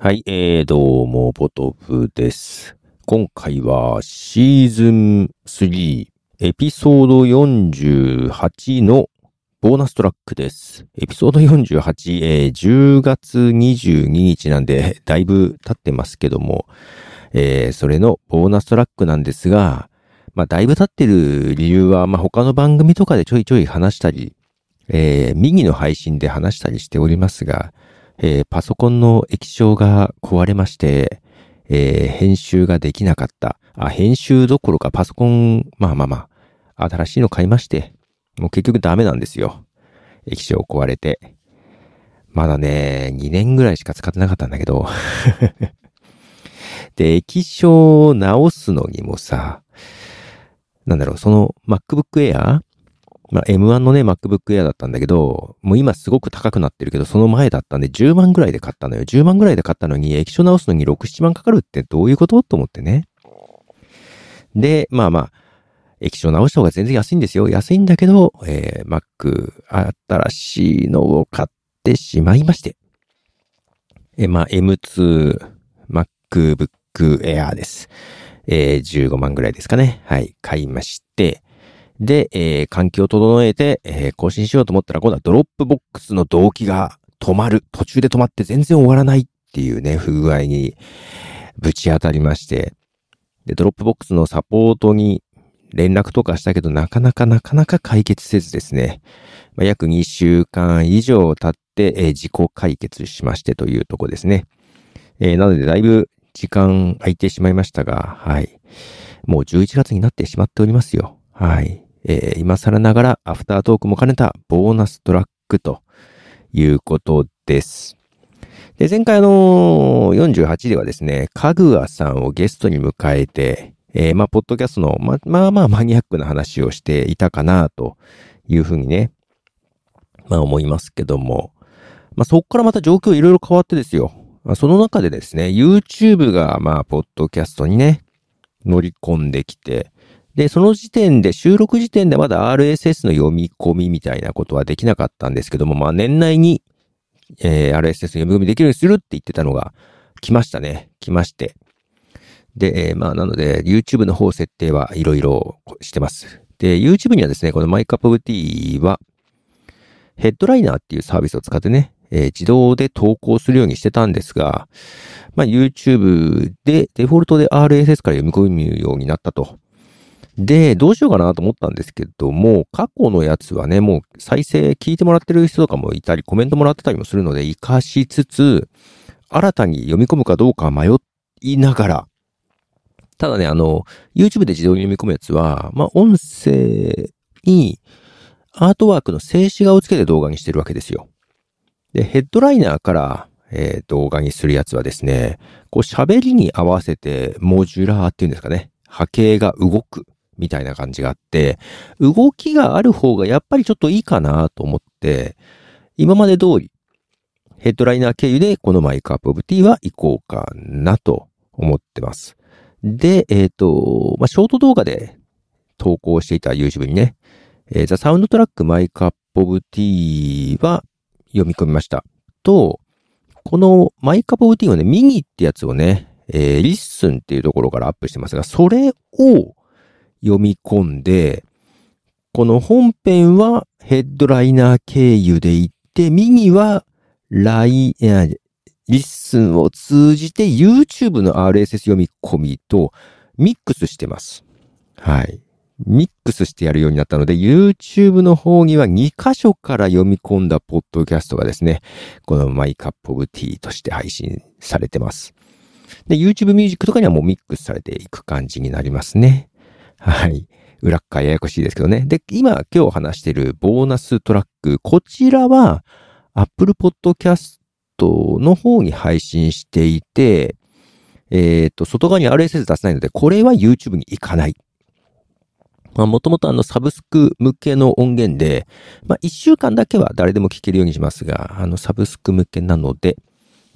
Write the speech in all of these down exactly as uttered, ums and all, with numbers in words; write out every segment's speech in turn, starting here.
はい、えー、どうも、ポトフです。今回はシーズンスリー、エピソードよんじゅうはちのボーナストラックです。エピソードよんじゅうはち、えー、じゅうがつにじゅうににちなんで、だいぶ経ってますけども、えー、それのボーナストラックなんですが、まあ、だいぶ経ってる理由は、まあ、他の番組とかでちょいちょい話したり、えー、右の配信で話したりしておりますが、えー、パソコンの液晶が壊れまして、えー、編集ができなかった。あ、編集どころかパソコン、まあまあまあ、新しいの買いまして、もう結局ダメなんですよ。液晶壊れて。まだね、にねんぐらいしか使ってなかったんだけど。で、液晶を直すのにもさ、なんだろう、その MacBook Air？ まあ、エムワン のね、MacBook Air だったんだけど、もう今すごく高くなってるけど、その前だったんでじゅうまんぐらいで買ったのよ。じゅうまんぐらいで買ったのに、液晶直すのにろく、ななまんかかるってどういうことと思ってね。で、まあまあ、液晶直した方が全然安いんですよ。安いんだけど、えー、Mac、新しいのを買ってしまいまして。え、まあ、エムツー、MacBook Air です。えー、じゅうごまんぐらいですかね。はい、買いまして。で、えー、環境を整えて、えー、更新しようと思ったら、今度はドロップボックスの同期が止まる。途中で止まって全然終わらないっていうね、不具合にぶち当たりまして。で、ドロップボックスのサポートに連絡とかしたけど、なかなかなかなか解決せずですね。まあ、約にしゅうかん以上経って、えー、自己解決しましてというとこですね。えー、なので、だいぶ時間空いてしまいましたが、はい。もうじゅういちがつになってしまっておりますよ。はい。えー、今更ながらアフタートークも兼ねたボーナストラックということです。で、前回あのー、よんじゅうはちではですね、かぐわさんをゲストに迎えて、えー、まあ、ポッドキャストの、ま、まあまあマニアックな話をしていたかなというふうにね、まあ思いますけども、まあそこからまた状況いろいろ変わってですよ。その中でですね、YouTube がまあ、ポッドキャストにね、乗り込んできて、で、その時点で、収録時点でまだ アールエスエス の読み込みみたいなことはできなかったんですけども、まあ年内に、えー、アールエスエス の読み込みできるようにするって言ってたのが、来ましたね。来まして。で、えー、まあなので、YouTube の方設定はいろいろしてます。で、YouTube にはですね、このマイカップオブティーは、ヘッドライナーっていうサービスを使ってね、えー、自動で投稿するようにしてたんですが、まあ YouTube でデフォルトで アールエスエス から読み込むようになったと。で、どうしようかなと思ったんですけども、過去のやつはね、もう再生聞いてもらってる人とかもいたり、コメントもらってたりもするので、活かしつつ、新たに読み込むかどうか迷いながら、ただね、あの、YouTube で自動に読み込むやつは、まあ音声にアートワークの静止画をつけて動画にしてるわけですよ。で、ヘッドライナーから、えー、動画にするやつはですね、こう喋りに合わせてモジュラーっていうんですかね、波形が動くみたいな感じがあって、動きがある方がやっぱりちょっといいかなと思って、今まで通りヘッドライナー経由でこのマイクアップオブティーは行こうかなと思ってます。で、えっと、まあ、ショート動画で投稿していた YouTube にね、えー、The Sound Track マイクアップオブティーは読み込みました。と、このマイカポウティーをね、ミニってやつをね、えー、リッスンっていうところからアップしてますが、それを読み込んで、この本編はヘッドライナー経由で行って、ミニはライ、リッスンを通じて YouTube の アールエスエス 読み込みとミックスしてます。はい。ミックスしてやるようになったので、YouTube の方にはにかしょから読み込んだポッドキャストがですね、このマイカップオブティーとして配信されてます。で、YouTube ミュージックとかにはもうミックスされていく感じになりますね。はい。裏っかややこしいですけどね。で、今、今日話しているボーナストラック、こちらは Apple Podcast の方に配信していて、えっと、外側に アールエスエス 出せないので、これは YouTube に行かない。まあ、もともとあのサブスク向けの音源で、まあ、一週間だけは誰でも聞けるようにしますが、あのサブスク向けなので、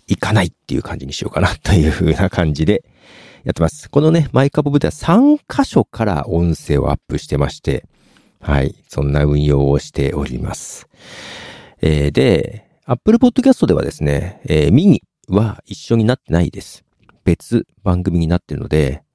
行かないっていう感じにしようかなというふうな感じでやってます。このね、マイカポブではさんかしょから音声をアップしてまして、はい、そんな運用をしております。えー、で、Apple Podcast ではですね、えー、ミニ、は一緒になってないです。別番組になってるので、